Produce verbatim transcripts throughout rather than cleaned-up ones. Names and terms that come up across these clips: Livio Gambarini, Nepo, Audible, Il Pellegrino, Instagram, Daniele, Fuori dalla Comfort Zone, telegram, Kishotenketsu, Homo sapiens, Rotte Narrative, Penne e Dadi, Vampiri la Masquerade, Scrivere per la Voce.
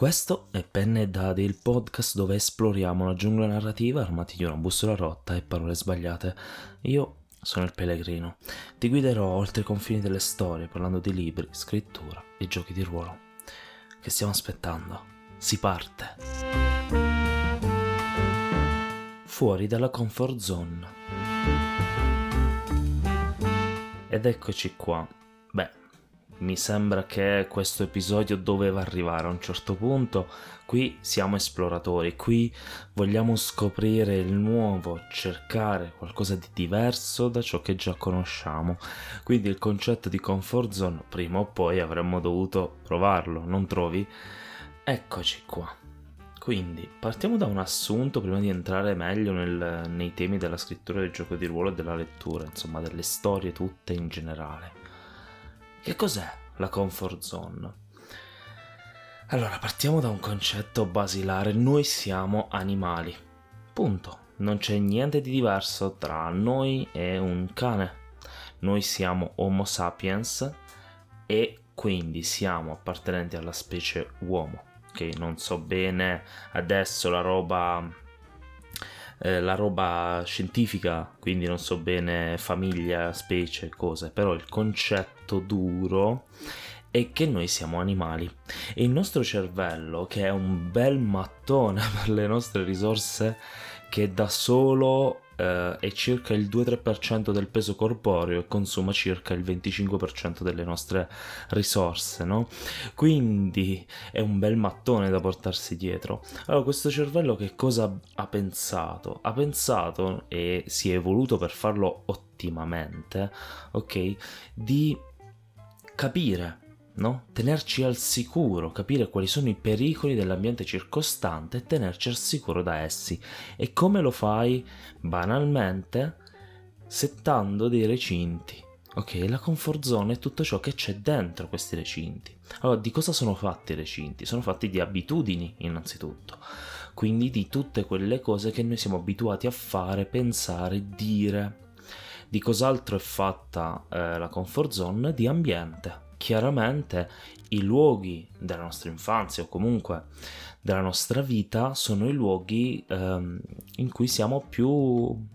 Questo è Penne e Dadi, il podcast dove esploriamo la giungla narrativa armati di una bussola rotta e parole sbagliate. Io sono il Pellegrino. Ti guiderò oltre i confini delle storie parlando di libri, scrittura e giochi di ruolo. Che stiamo aspettando? Si parte! Fuori dalla Comfort Zone. Ed eccoci qua. Beh, mi sembra che questo episodio doveva arrivare a un certo punto. Qui siamo esploratori, qui vogliamo scoprire il nuovo, cercare qualcosa di diverso da ciò che già conosciamo. Quindi il concetto di comfort zone prima o poi avremmo dovuto provarlo, non trovi? Eccoci qua. Quindi partiamo da un assunto prima di entrare meglio nel, nei temi della scrittura, del gioco di ruolo e della lettura, insomma delle storie tutte in generale. Che cos'è la comfort zone? Allora, partiamo da un concetto basilare. Noi siamo animali. Punto. Non c'è niente di diverso tra noi e un cane. Noi siamo Homo sapiens e quindi siamo appartenenti alla specie uomo. Che non so bene adesso la roba... la roba scientifica, quindi non so bene famiglia, specie, cose, però il concetto duro è che noi siamo animali e il nostro cervello, che è un bel mattone per le nostre risorse, che da solo eh, è circa il due tre per cento del peso corporeo e consuma circa il venticinque per cento delle nostre risorse, no? Quindi è un bel mattone da portarsi dietro. Allora, questo cervello che cosa ha pensato? Ha pensato, e si è evoluto per farlo ottimamente, ok? Di capire, no? Tenerci al sicuro, capire quali sono i pericoli dell'ambiente circostante e tenerci al sicuro da essi. E come lo fai? Banalmente settando dei recinti. Ok, la comfort zone è tutto ciò che c'è dentro questi recinti. Allora, di cosa sono fatti i recinti? Sono fatti di abitudini, innanzitutto. Quindi di tutte quelle cose che noi siamo abituati a fare, pensare, dire. Di cos'altro è fatta eh, la comfort zone? Di ambiente. Chiaramente i luoghi della nostra infanzia o comunque della nostra vita sono i luoghi ehm, in cui siamo più,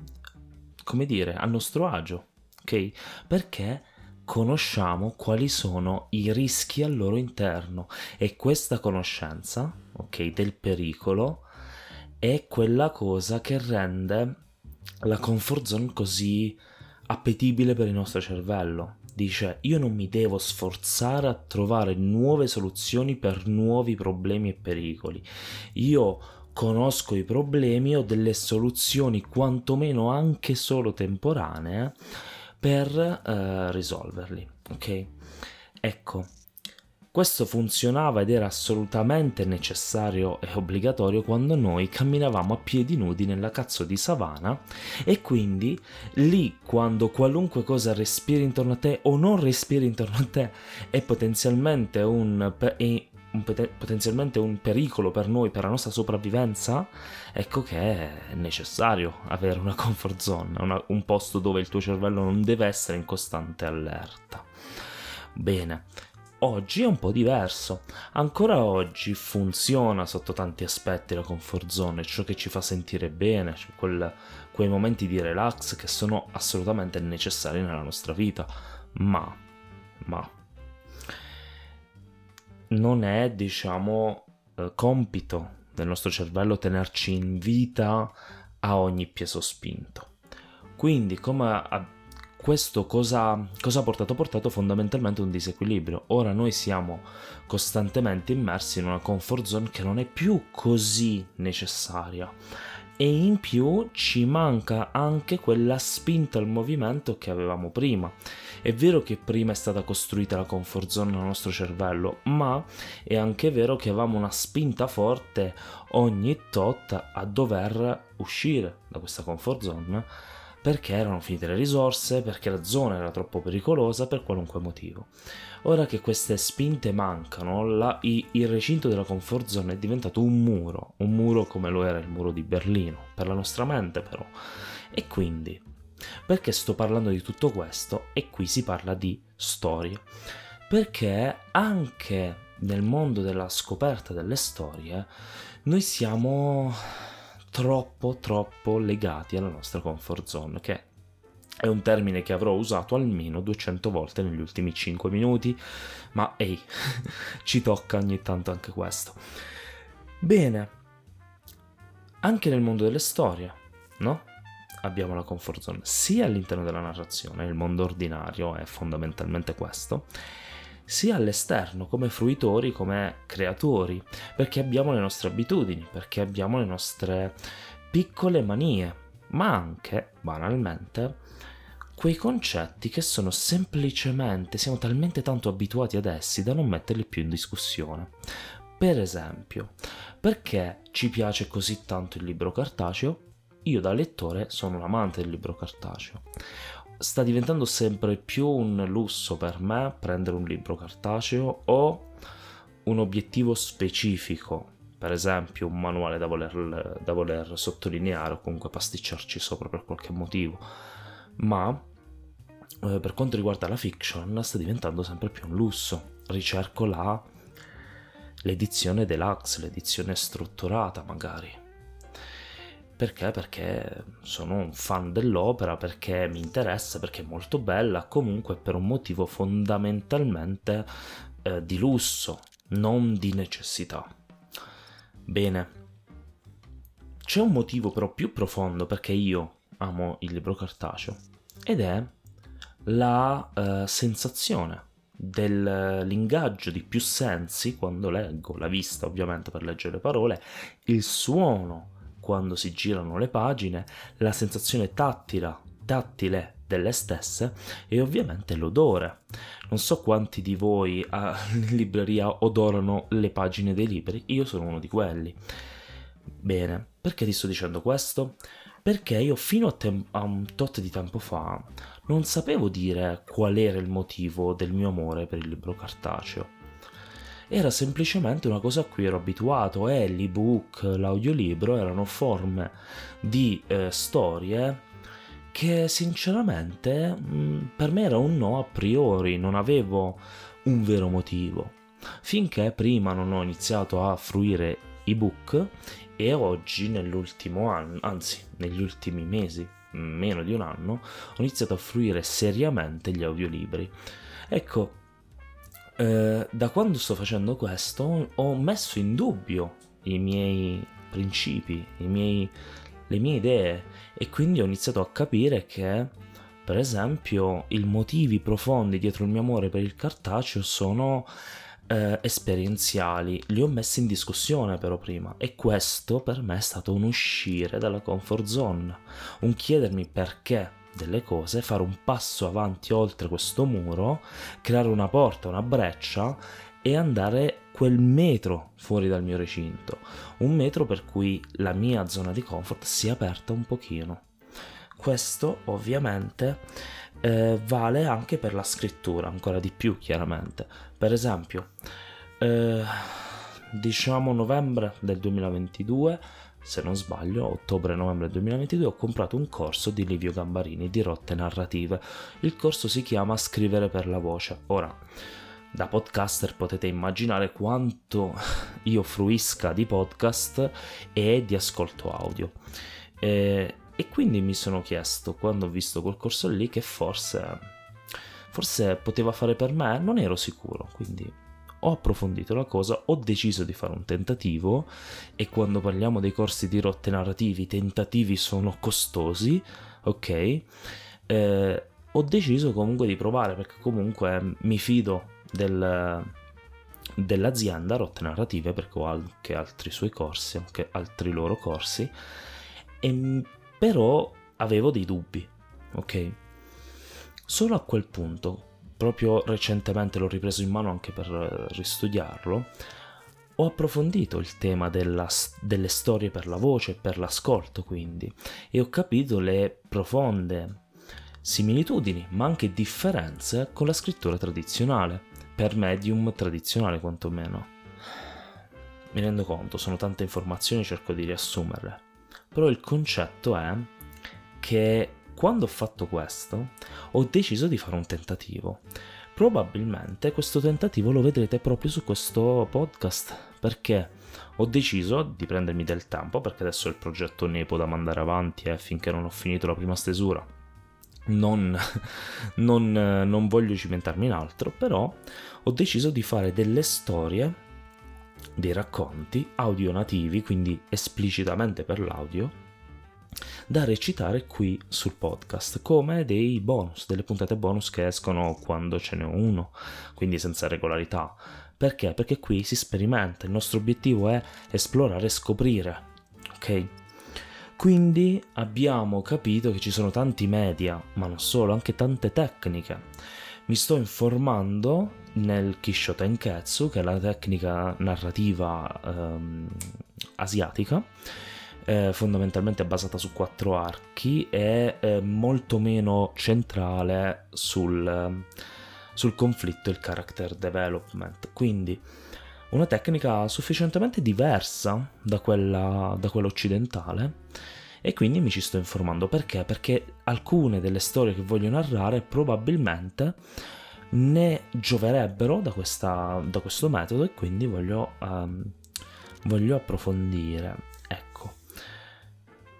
come dire, a nostro agio, ok? Perché conosciamo quali sono i rischi al loro interno e questa conoscenza, ok, del pericolo è quella cosa che rende la comfort zone così appetibile per il nostro cervello. Dice: io non mi devo sforzare a trovare nuove soluzioni per nuovi problemi e pericoli. Io conosco i problemi, ho delle soluzioni quantomeno anche solo temporanee per eh, risolverli, ok? Ecco, questo funzionava ed era assolutamente necessario e obbligatorio quando noi camminavamo a piedi nudi nella cazzo di savana, e quindi lì, quando qualunque cosa respiri intorno a te o non respiri intorno a te è potenzialmente un, è un, potenzialmente un pericolo per noi, per la nostra sopravvivenza, ecco che è necessario avere una comfort zone, una, un posto dove il tuo cervello non deve essere in costante allerta. Bene. Oggi è un po' diverso, ancora oggi funziona sotto tanti aspetti la comfort zone, ciò che ci fa sentire bene, cioè quel, quei momenti di relax che sono assolutamente necessari nella nostra vita, ma, ma non è, diciamo, compito del nostro cervello tenerci in vita a ogni piè sospinto. Quindi come abbiamo... Questo cosa, cosa ha portato? Ha portato fondamentalmente un disequilibrio. Ora noi siamo costantemente immersi in una comfort zone che non è più così necessaria e in più ci manca anche quella spinta al movimento che avevamo prima. È vero che prima è stata costruita la comfort zone nel nostro cervello, ma è anche vero che avevamo una spinta forte ogni tot a dover uscire da questa comfort zone, perché erano finite le risorse, perché la zona era troppo pericolosa, per qualunque motivo. Ora che queste spinte mancano, la, i, il recinto della comfort zone è diventato un muro, un muro come lo era il muro di Berlino, per la nostra mente però. E quindi, perché sto parlando di tutto questo? E qui si parla di storie. Perché anche nel mondo della scoperta delle storie noi siamo troppo troppo legati alla nostra comfort zone, che è un termine che avrò usato almeno duecento volte negli ultimi cinque minuti, ma ehi, ci tocca ogni tanto anche questo. Bene, anche nel mondo delle storie, no? Abbiamo la comfort zone sia all'interno della narrazione, il mondo ordinario è fondamentalmente questo, sia all'esterno come fruitori, come creatori, perché abbiamo le nostre abitudini, perché abbiamo le nostre piccole manie, ma anche, banalmente, quei concetti che sono semplicemente, siamo talmente tanto abituati ad essi da non metterli più in discussione. Per esempio, perché ci piace così tanto il libro cartaceo? Io da lettore sono un amante del libro cartaceo. Sta diventando sempre più un lusso per me prendere un libro cartaceo o un obiettivo specifico, per esempio un manuale da voler, da voler sottolineare o comunque pasticciarci sopra per qualche motivo, ma eh, per quanto riguarda la fiction sta diventando sempre più un lusso. Ricerco la, l'edizione deluxe, l'edizione strutturata magari. Perché? Perché sono un fan dell'opera, perché mi interessa, perché è molto bella, comunque per un motivo fondamentalmente eh, di lusso, non di necessità. Bene, c'è un motivo però più profondo perché io amo il libro cartaceo, ed è la eh, sensazione dell'ingaggio di più sensi quando leggo, la vista ovviamente per leggere le parole, il suono quando si girano le pagine, la sensazione tattila, tattile delle stesse e ovviamente l'odore. Non so quanti di voi a, in libreria odorano le pagine dei libri, io sono uno di quelli. Bene, perché ti sto dicendo questo? Perché io fino a, tem- a un tot di tempo fa non sapevo dire qual era il motivo del mio amore per il libro cartaceo. Era semplicemente una cosa a cui ero abituato e l'ebook, l'audiolibro erano forme di eh, storie che sinceramente mh, per me era un no a priori, non avevo un vero motivo. Finché prima non ho iniziato a fruire ebook e oggi nell'ultimo anno, anzi negli ultimi mesi, meno di un anno, ho iniziato a fruire seriamente gli audiolibri. Ecco, Uh, da quando sto facendo questo ho messo in dubbio i miei principi, i miei, le mie idee, e quindi ho iniziato a capire che, per esempio, i motivi profondi dietro il mio amore per il cartaceo sono uh, esperienziali. Li ho messi in discussione però prima, e questo per me è stato un uscire dalla comfort zone, un chiedermi perché delle cose, fare un passo avanti oltre questo muro, creare una porta, una breccia e andare quel metro fuori dal mio recinto, un metro per cui la mia zona di comfort si è aperta un pochino. Questo ovviamente eh, vale anche per la scrittura, ancora di più chiaramente. Per esempio, eh, diciamo novembre del duemilaventidue, se non sbaglio, ottobre-novembre duemilaventidue, ho comprato un corso di Livio Gambarini di Rotte Narrative. Il corso si chiama Scrivere per la Voce. Ora, da podcaster potete immaginare quanto io fruisca di podcast e di ascolto audio. E, e quindi mi sono chiesto, quando ho visto quel corso lì, che forse, forse poteva fare per me, non ero sicuro, quindi ho approfondito la cosa, ho deciso di fare un tentativo, e quando parliamo dei corsi di Rotte Narrativi, i tentativi sono costosi, ok? Eh, ho deciso comunque di provare, perché comunque mi fido del, dell'azienda Rotte Narrative, perché ho anche altri suoi corsi, anche altri loro corsi, e, però avevo dei dubbi, ok? Solo a quel punto, proprio recentemente l'ho ripreso in mano anche per ristudiarlo, ho approfondito il tema della, delle storie per la voce e per l'ascolto, quindi, e ho capito le profonde similitudini, ma anche differenze con la scrittura tradizionale, per medium tradizionale quantomeno. Mi rendo conto, sono tante informazioni, cerco di riassumerle, però il concetto è che quando ho fatto questo, ho deciso di fare un tentativo, Probabilmente questo tentativo lo vedrete proprio su questo podcast, perché ho deciso di prendermi del tempo, perché adesso il progetto Nepo da mandare avanti è finché non ho finito la prima stesura. Non, non, non voglio cimentarmi in altro, però ho deciso di fare delle storie, dei racconti audio nativi, quindi esplicitamente per l'audio, da recitare qui sul podcast come dei bonus, delle puntate bonus che escono quando ce n'è uno, quindi senza regolarità. Perché? Perché qui si sperimenta, il nostro obiettivo è esplorare e scoprire, ok? Quindi abbiamo capito che ci sono tanti media, ma non solo, anche tante tecniche. Mi sto informando nel Kishotenketsu, che è la tecnica narrativa ehm, asiatica, eh, fondamentalmente basata su quattro archi e eh, molto meno centrale sul, sul conflitto e il character development. Quindi una tecnica sufficientemente diversa da quella, da quella occidentale, e quindi mi ci sto informando. Perché? Perché alcune delle storie che voglio narrare probabilmente ne gioverebbero da, questa, da questo metodo, e quindi voglio, um, voglio approfondire. Ecco,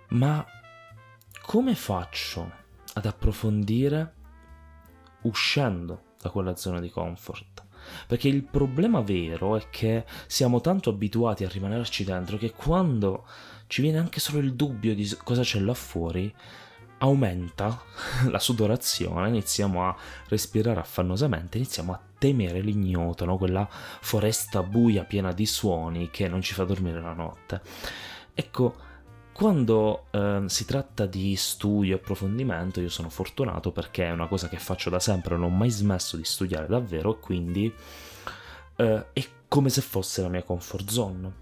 ma come faccio ad approfondire uscendo da quella zona di comfort? Perché il problema vero è che siamo tanto abituati a rimanerci dentro che quando ci viene anche solo il dubbio di cosa c'è là fuori, aumenta la sudorazione, iniziamo a respirare affannosamente, iniziamo a temere l'ignoto, no? Quella foresta buia piena di suoni che non ci fa dormire la notte. Ecco, quando eh, si tratta di studio e approfondimento, io sono fortunato perché è una cosa che faccio da sempre, non ho mai smesso di studiare davvero, quindi eh, è come se fosse la mia comfort zone.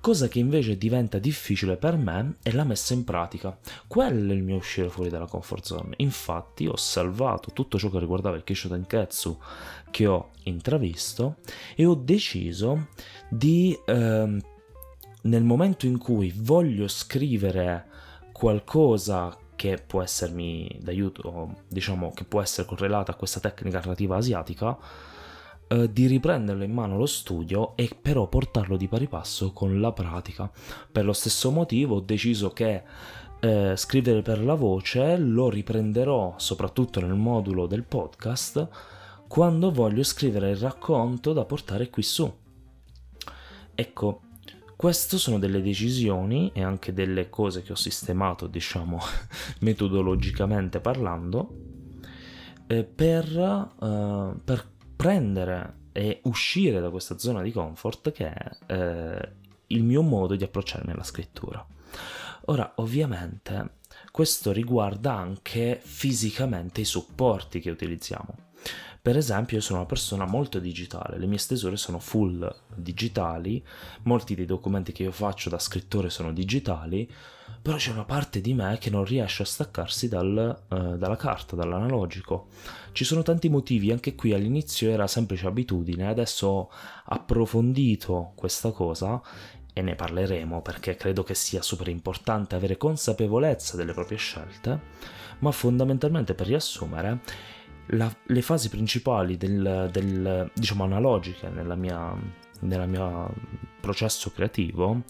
Cosa che invece diventa difficile per me è la messa in pratica. Quello è il mio uscire fuori dalla comfort zone. Infatti ho salvato tutto ciò che riguardava il Kishotenketsu che ho intravisto e ho deciso di... Ehm, nel momento in cui voglio scrivere qualcosa che può essermi d'aiuto, diciamo che può essere correlata a questa tecnica narrativa asiatica, eh, di riprenderlo in mano lo studio e però portarlo di pari passo con la pratica. Per lo stesso motivo ho deciso che eh, scrivere per la voce lo riprenderò soprattutto nel modulo del podcast quando voglio scrivere il racconto da portare qui su. Ecco, queste sono delle decisioni e anche delle cose che ho sistemato, diciamo, metodologicamente parlando, eh, per, eh, per prendere e uscire da questa zona di comfort che è eh, il mio modo di approcciarmi alla scrittura. Ora, ovviamente, questo riguarda anche fisicamente i supporti che utilizziamo. Per esempio, io sono una persona molto digitale, le mie stesure sono full digitali, molti dei documenti che io faccio da scrittore sono digitali, però c'è una parte di me che non riesce a staccarsi dal, eh, dalla carta, dall'analogico. Ci sono tanti motivi, anche qui all'inizio era semplice abitudine, adesso ho approfondito questa cosa e ne parleremo, perché credo che sia super importante avere consapevolezza delle proprie scelte, ma fondamentalmente, per riassumere, La, le fasi principali del, del, diciamo, analogiche nella mia, nella mia processo creativo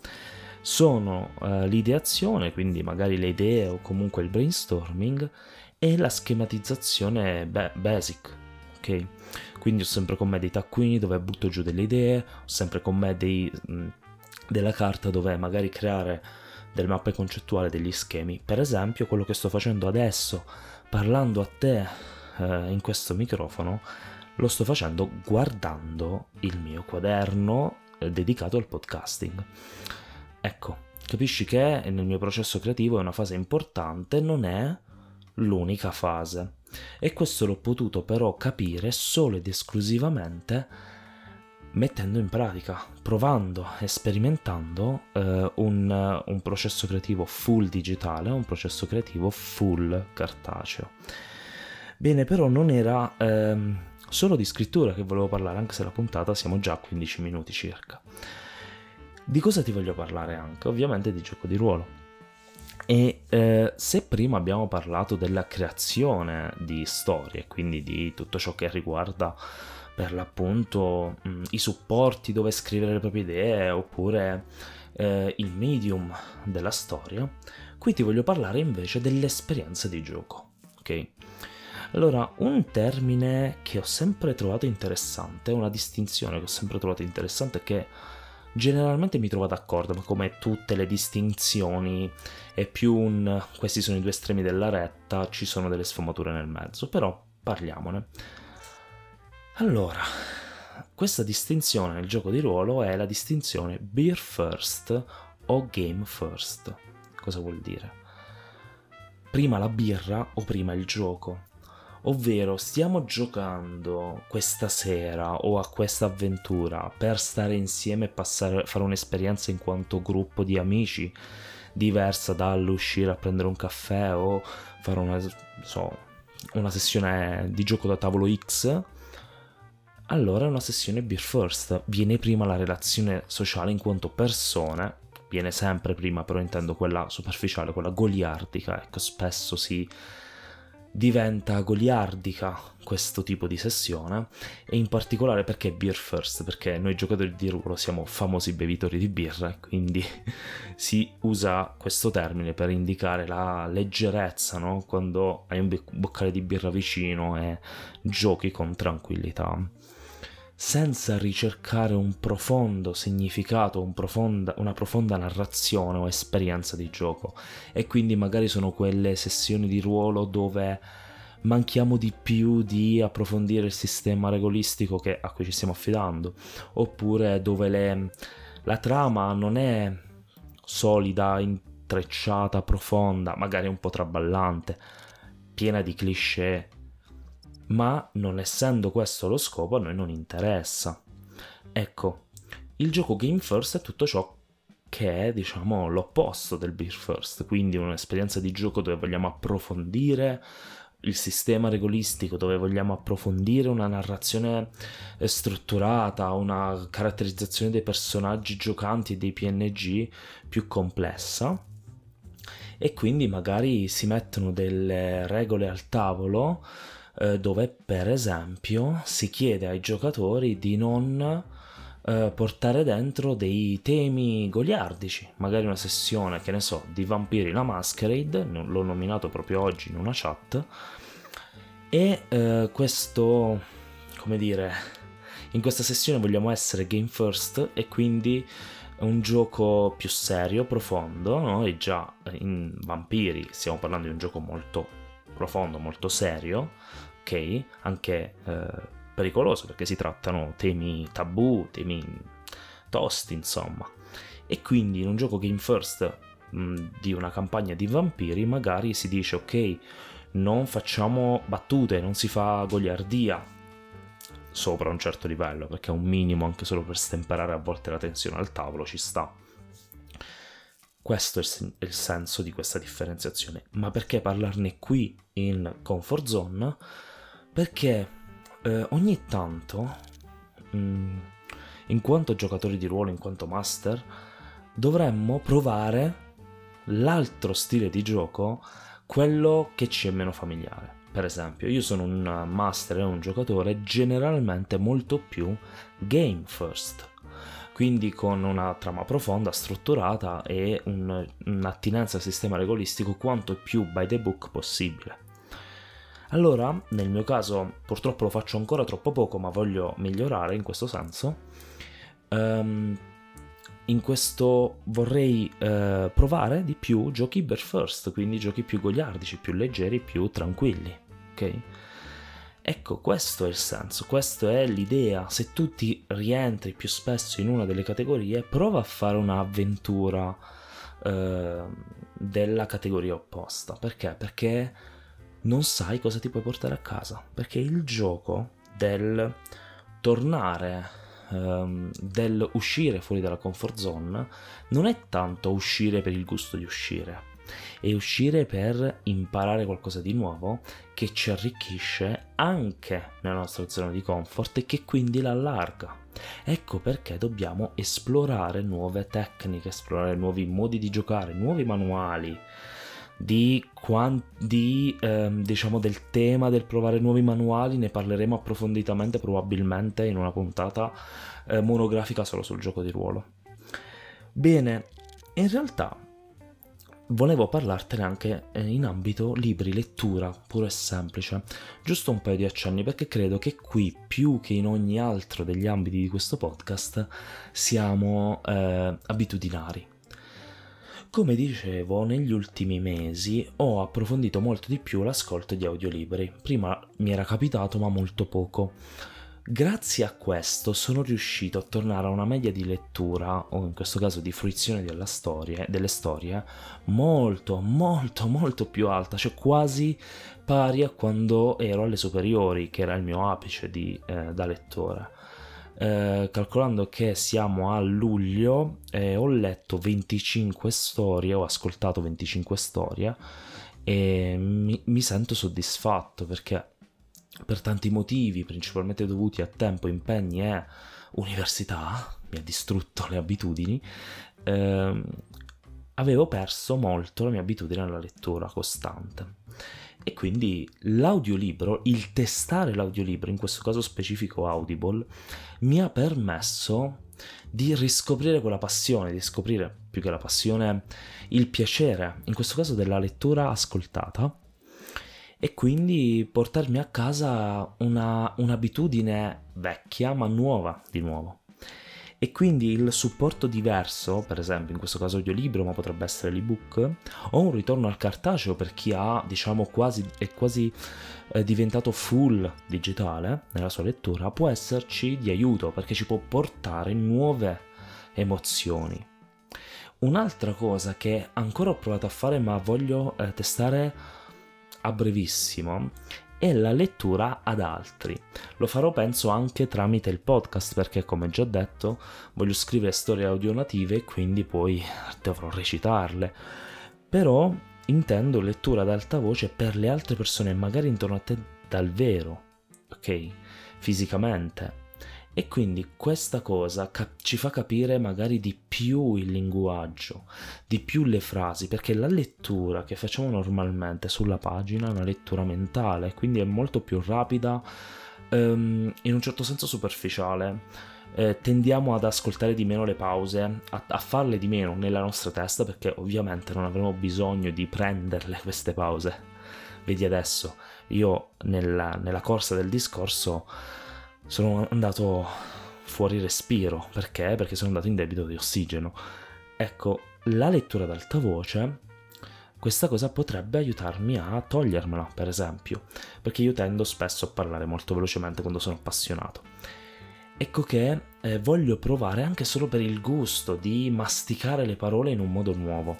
sono eh, l'ideazione, quindi magari le idee o comunque il brainstorming, e la schematizzazione be- basic, ok? Quindi ho sempre con me dei taccuini dove butto giù delle idee, ho sempre con me dei, mh, della carta dove magari creare delle mappe concettuali, degli schemi. Per esempio, quello che sto facendo adesso parlando a te in questo microfono lo sto facendo guardando il mio quaderno dedicato al podcasting. Ecco, capisci che nel mio processo creativo è una fase importante, non è l'unica fase, e questo l'ho potuto però capire solo ed esclusivamente mettendo in pratica, provando e sperimentando eh, un, un processo creativo full digitale, un processo creativo full cartaceo. Bene, però non era ehm, solo di scrittura che volevo parlare, anche se la puntata siamo già a quindici minuti circa. Di cosa ti voglio parlare anche? Ovviamente di gioco di ruolo. E eh, se prima abbiamo parlato della creazione di storie, quindi di tutto ciò che riguarda per l'appunto mh, i supporti dove scrivere le proprie idee, oppure eh, il medium della storia, qui ti voglio parlare invece dell'esperienza di gioco, ok? Allora, un termine che ho sempre trovato interessante, una distinzione che ho sempre trovato interessante, che generalmente mi trovo d'accordo, ma come tutte le distinzioni è più un questi sono i due estremi della retta, ci sono delle sfumature nel mezzo, però parliamone. Allora, questa distinzione nel gioco di ruolo è la distinzione beer first o game first. Cosa vuol dire? Prima la birra o prima il gioco? Ovvero, stiamo giocando questa sera o a questa avventura per stare insieme e passare, fare un'esperienza in quanto gruppo di amici diversa dall'uscire a prendere un caffè o fare una, so, una sessione di gioco da tavolo X? Allora è una sessione beer first, viene prima la relazione sociale in quanto persone, viene sempre prima, però intendo quella superficiale, quella goliardica, ecco, spesso si diventa goliardica questo tipo di sessione, e in particolare perché beer first? Perché noi giocatori di ruolo siamo famosi bevitori di birra, quindi si usa questo termine per indicare la leggerezza, no? Quando hai un boccale di birra vicino e giochi con tranquillità, senza ricercare un profondo significato, un profonda, una profonda narrazione o esperienza di gioco. E quindi magari sono quelle sessioni di ruolo dove manchiamo di più di approfondire il sistema regolistico che, a cui ci stiamo affidando, oppure dove le, la trama non è solida, intrecciata, profonda, magari un po' traballante, piena di cliché. Ma non essendo questo lo scopo, a noi non interessa. Ecco, il gioco game first è tutto ciò che è, diciamo, l'opposto del beer first, quindi un'esperienza di gioco dove vogliamo approfondire il sistema regolistico, dove vogliamo approfondire una narrazione strutturata, una caratterizzazione dei personaggi giocanti e dei P N G più complessa, e quindi magari si mettono delle regole al tavolo dove per esempio si chiede ai giocatori di non eh, portare dentro dei temi goliardici, magari una sessione, che ne so, di Vampiri la Masquerade, l'ho nominato proprio oggi in una chat, e eh, questo, come dire, in questa sessione vogliamo essere game first e quindi un gioco più serio, profondo, no? E già in Vampiri stiamo parlando di un gioco molto profondo, molto serio, ok? Anche eh, pericoloso, perché si trattano temi tabù, temi tosti, insomma. E quindi in un gioco game first mh, di una campagna di vampiri magari si dice ok, non facciamo battute, non si fa goliardia sopra un certo livello, perché è un minimo anche solo per stemperare a volte la tensione al tavolo, ci sta. Questo è il, sen- il senso di questa differenziazione. Ma perché parlarne qui in comfort zone? Perché eh, ogni tanto, mh, in quanto giocatori di ruolo, in quanto master, dovremmo provare l'altro stile di gioco, quello che ci è meno familiare. Per esempio, io sono un master e un giocatore generalmente molto più game first, quindi con una trama profonda, strutturata e un, un'attinenza al sistema regolistico quanto più by the book possibile. Allora, nel mio caso, purtroppo lo faccio ancora troppo poco, ma voglio migliorare in questo senso. Um, in questo vorrei uh, provare di più giochi beer first, quindi giochi più goliardici, più leggeri, più tranquilli, ok? Ecco, questo è il senso, questa è l'idea. Se tu ti rientri più spesso in una delle categorie, prova a fare un'avventura eh, della categoria opposta. Perché? Perché non sai cosa ti puoi portare a casa, perché il gioco del tornare, ehm, del uscire fuori dalla comfort zone, non è tanto uscire per il gusto di uscire, e uscire per imparare qualcosa di nuovo che ci arricchisce anche nella nostra zona di comfort e che quindi la allarga. Ecco perché dobbiamo esplorare nuove tecniche, esplorare nuovi modi di giocare, nuovi manuali, di, di ehm, diciamo del tema del provare nuovi manuali ne parleremo approfonditamente probabilmente in una puntata eh, monografica solo sul gioco di ruolo. Bene, in realtà volevo parlartene anche in ambito libri, lettura, puro e semplice, giusto un paio di accenni, perché credo che qui, più che in ogni altro degli ambiti di questo podcast, siamo eh, abitudinari. Come dicevo, negli ultimi mesi ho approfondito molto di più l'ascolto di audiolibri. Prima mi era capitato, ma molto poco. Grazie a questo sono riuscito a tornare a una media di lettura, o in questo caso di fruizione della storia, delle storie, molto, molto, molto più alta, cioè quasi pari a quando ero alle superiori, che era il mio apice di, eh, da lettore. Eh, calcolando che siamo a luglio, eh, ho letto venticinque storie, ho ascoltato venticinque storie, e mi, mi sento soddisfatto perché, per tanti motivi, principalmente dovuti a tempo, impegni e università, mi ha distrutto le abitudini, ehm, avevo perso molto la mia abitudine alla lettura costante. E quindi l'audiolibro, il testare l'audiolibro, in questo caso specifico Audible, mi ha permesso di riscoprire quella passione, di scoprire più che la passione, il piacere, in questo caso della lettura ascoltata, e quindi portarmi a casa una, un'abitudine vecchia ma nuova di nuovo. E quindi il supporto diverso, per esempio in questo caso audiolibro, ma potrebbe essere l'ebook, o un ritorno al cartaceo per chi ha, diciamo, quasi è quasi eh, diventato full digitale nella sua lettura, può esserci di aiuto perché ci può portare nuove emozioni. Un'altra cosa che ancora ho provato a fare ma voglio eh, testare a brevissimo è la lettura ad altri. Lo farò penso anche tramite il podcast, perché come già detto voglio scrivere storie audionative e quindi poi dovrò recitarle, però intendo lettura ad alta voce per le altre persone, magari intorno a te dal vero, ok? Fisicamente. E quindi questa cosa cap- ci fa capire magari di più il linguaggio, di più le frasi, perché la lettura che facciamo normalmente sulla pagina è una lettura mentale, quindi è molto più rapida, ehm, in un certo senso superficiale. Eh, tendiamo ad ascoltare di meno le pause, a, a farle di meno nella nostra testa, perché ovviamente non avremo bisogno di prenderle queste pause. Vedi adesso, io nella, nella corsa del discorso sono andato fuori respiro, perché? Perché sono andato in debito di ossigeno. Ecco, la lettura ad alta voce, questa cosa potrebbe aiutarmi a togliermela, per esempio, perché io tendo spesso a parlare molto velocemente quando sono appassionato. Ecco che eh, voglio provare anche solo per il gusto di masticare le parole in un modo nuovo,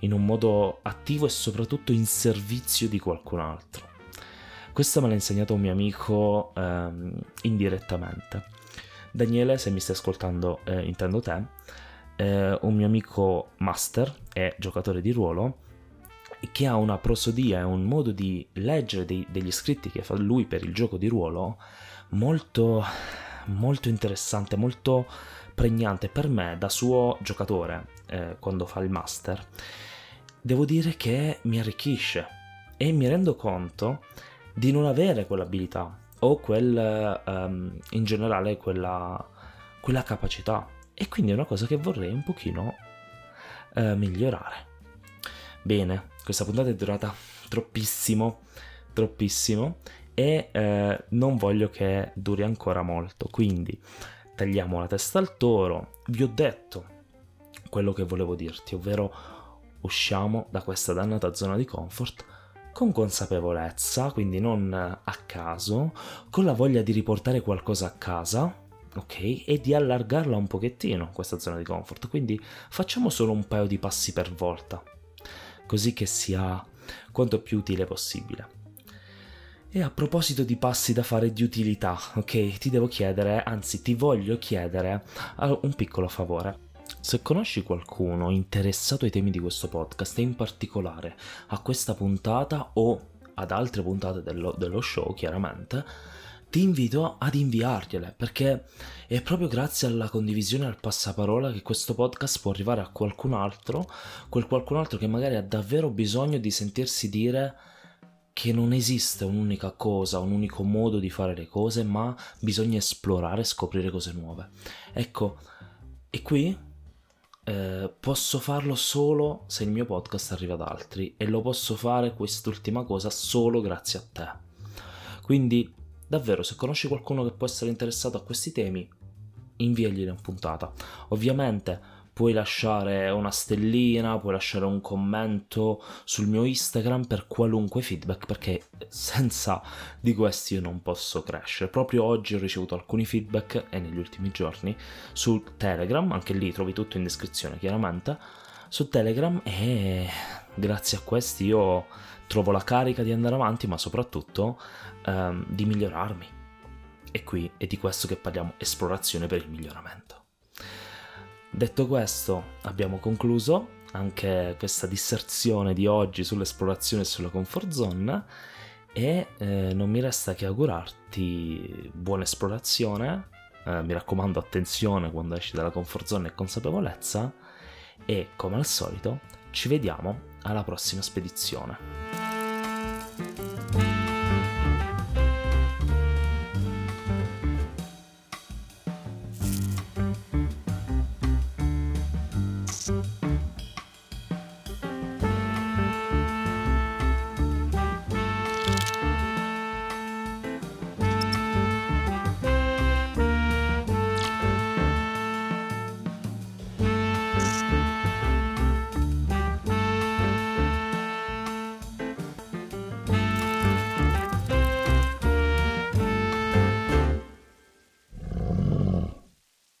in un modo attivo e soprattutto in servizio di qualcun altro. Questa me l'ha insegnato un mio amico ehm, indirettamente. Daniele, se mi stai ascoltando, eh, intendo te, eh, un mio amico master e giocatore di ruolo, che ha una prosodia e un modo di leggere dei, degli scritti che fa lui per il gioco di ruolo molto, molto interessante, molto pregnante per me da suo giocatore, eh, quando fa il master. Devo dire che mi arricchisce e mi rendo conto di non avere quell'abilità o quel um, in generale quella, quella capacità, e quindi è una cosa che vorrei un pochino uh, migliorare. Bene, questa puntata è durata troppissimo, troppissimo e uh, non voglio che duri ancora molto, quindi tagliamo la testa al toro. Vi ho detto quello che volevo dirti, ovvero usciamo da questa dannata zona di comfort con consapevolezza, quindi non a caso, con la voglia di riportare qualcosa a casa, ok? E di allargarla un pochettino, questa zona di comfort. Quindi facciamo solo un paio di passi per volta, così che sia quanto più utile possibile. E a proposito di passi da fare di utilità, ok? Ti devo chiedere, anzi ti voglio chiedere un piccolo favore. Se conosci qualcuno interessato ai temi di questo podcast e in particolare a questa puntata o ad altre puntate dello, dello show, chiaramente, ti invito ad inviargliele, perché è proprio grazie alla condivisione e al passaparola che questo podcast può arrivare a qualcun altro, quel qualcun altro che magari ha davvero bisogno di sentirsi dire che non esiste un'unica cosa, un unico modo di fare le cose, ma bisogna esplorare e scoprire cose nuove. Ecco, e qui eh, posso farlo solo se il mio podcast arriva ad altri, e lo posso fare quest'ultima cosa solo grazie a te. Quindi davvero, se conosci qualcuno che può essere interessato a questi temi, inviagliene una puntata. Ovviamente puoi lasciare una stellina, puoi lasciare un commento sul mio Instagram per qualunque feedback, perché senza di questi io non posso crescere. Proprio oggi ho ricevuto alcuni feedback, e negli ultimi giorni, su Telegram, anche lì trovi tutto in descrizione chiaramente, su Telegram, e grazie a questi io trovo la carica di andare avanti, ma soprattutto ehm, di migliorarmi. E qui è di questo che parliamo: esplorazione per il miglioramento. Detto questo, abbiamo concluso anche questa disserzione di oggi sull'esplorazione e sulla comfort zone, e eh, non mi resta che augurarti buona esplorazione, eh, mi raccomando attenzione quando esci dalla comfort zone e consapevolezza, e come al solito ci vediamo alla prossima spedizione.